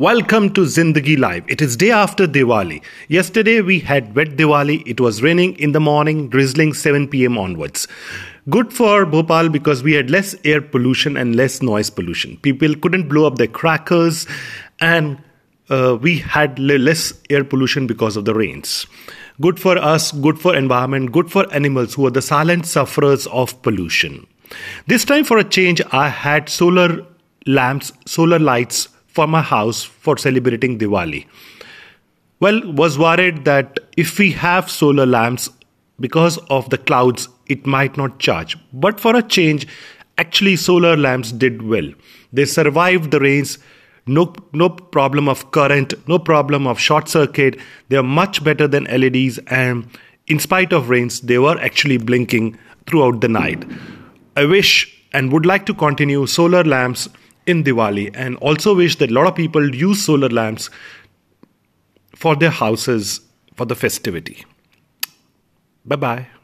Welcome to Zindagi Live. It is day after Diwali. Yesterday we had wet Diwali. It was raining in the morning, drizzling 7 p.m. onwards. Good for Bhopal because we had less air pollution and less noise pollution. People couldn't blow up their crackers and we had less air pollution because of the rains. Good for us, good for environment, good for animals who are the silent sufferers of pollution. This time for a change, I had solar lamps, solar lights for my house for celebrating Diwali. Well, was worried that if we have solar lamps, because of the clouds, it might not charge. But for a change, actually solar lamps did well. They survived the rains, no problem of current, no problem of short circuit. They are much better than LEDs, and in spite of rains, they were actually blinking throughout the night. I wish and would like to continue solar lamps in Diwali, and also wish that a lot of people use solar lamps for their houses for the festivity. Bye-bye.